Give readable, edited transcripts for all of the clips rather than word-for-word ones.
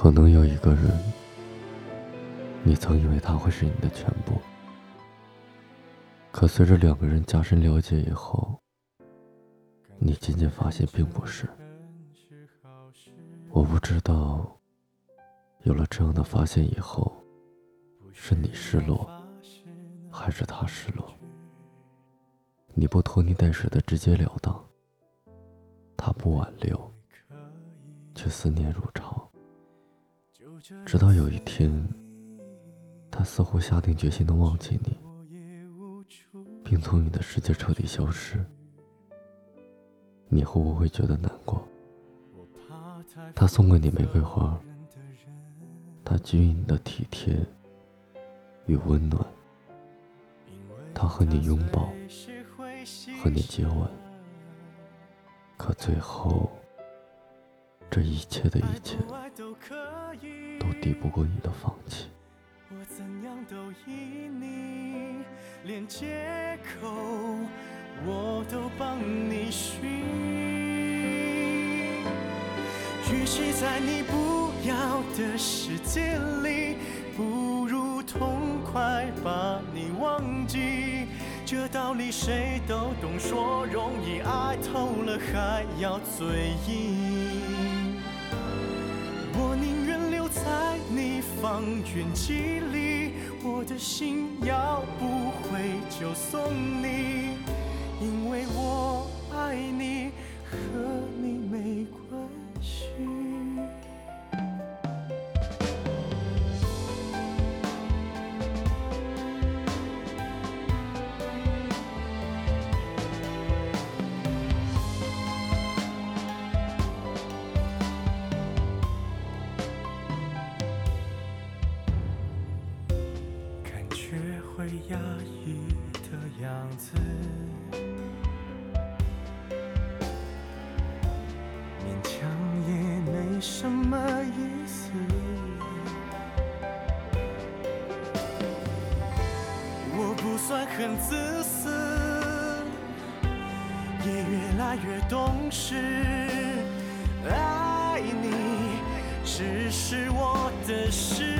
可能有一个人，你曾以为他会是你的全部，可随着两个人加深了解以后，你渐渐发现并不是。我不知道有了这样的发现以后，是你失落还是他失落。你不拖泥带水的直截了当，他不挽留，却思念如潮。直到有一天，他似乎下定决心地忘记你，并从你的世界彻底消失。你会不会觉得难过？他送给你玫瑰花，他给予你的体贴与温暖，他和你拥抱，和你接吻，可最后这一切的一切都抵不过你的放弃。我怎样都依你，连借口我都帮你寻。与其在你不要的世界里，不如痛快把你忘记。这道理谁都懂，说容易，爱透了还要嘴硬。我宁愿留在你方圆几里，我的心要不回就送你，因为我爱你，和你没关系。压抑的样子，勉强也没什么意思。我不算很自私，也越来越懂事。爱你只是我的事，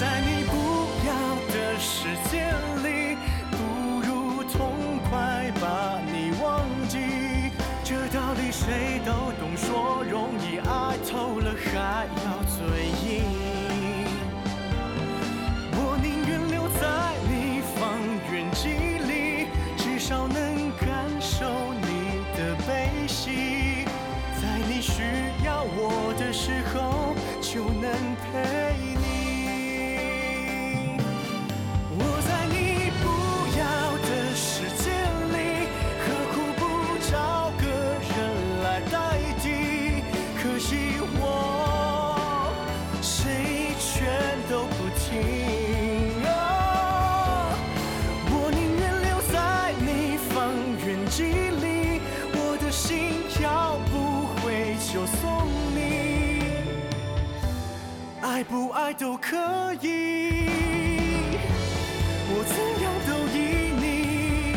在你不要的世界里，不如痛快把你忘记。这道理谁都懂，说容易，爱透了还要嘴硬。我宁愿留在你方圆几里，至少能感受你的悲喜。在你需要我的时候，就能陪你。爱不爱都可以，我怎样都依你，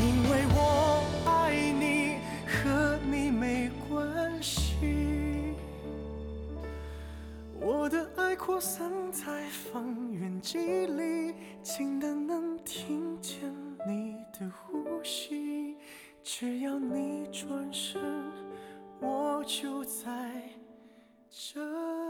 因为我爱你，和你没关系。我的爱扩散在方圆几里，近的能听见你的呼吸。只要你转身，我就在这里。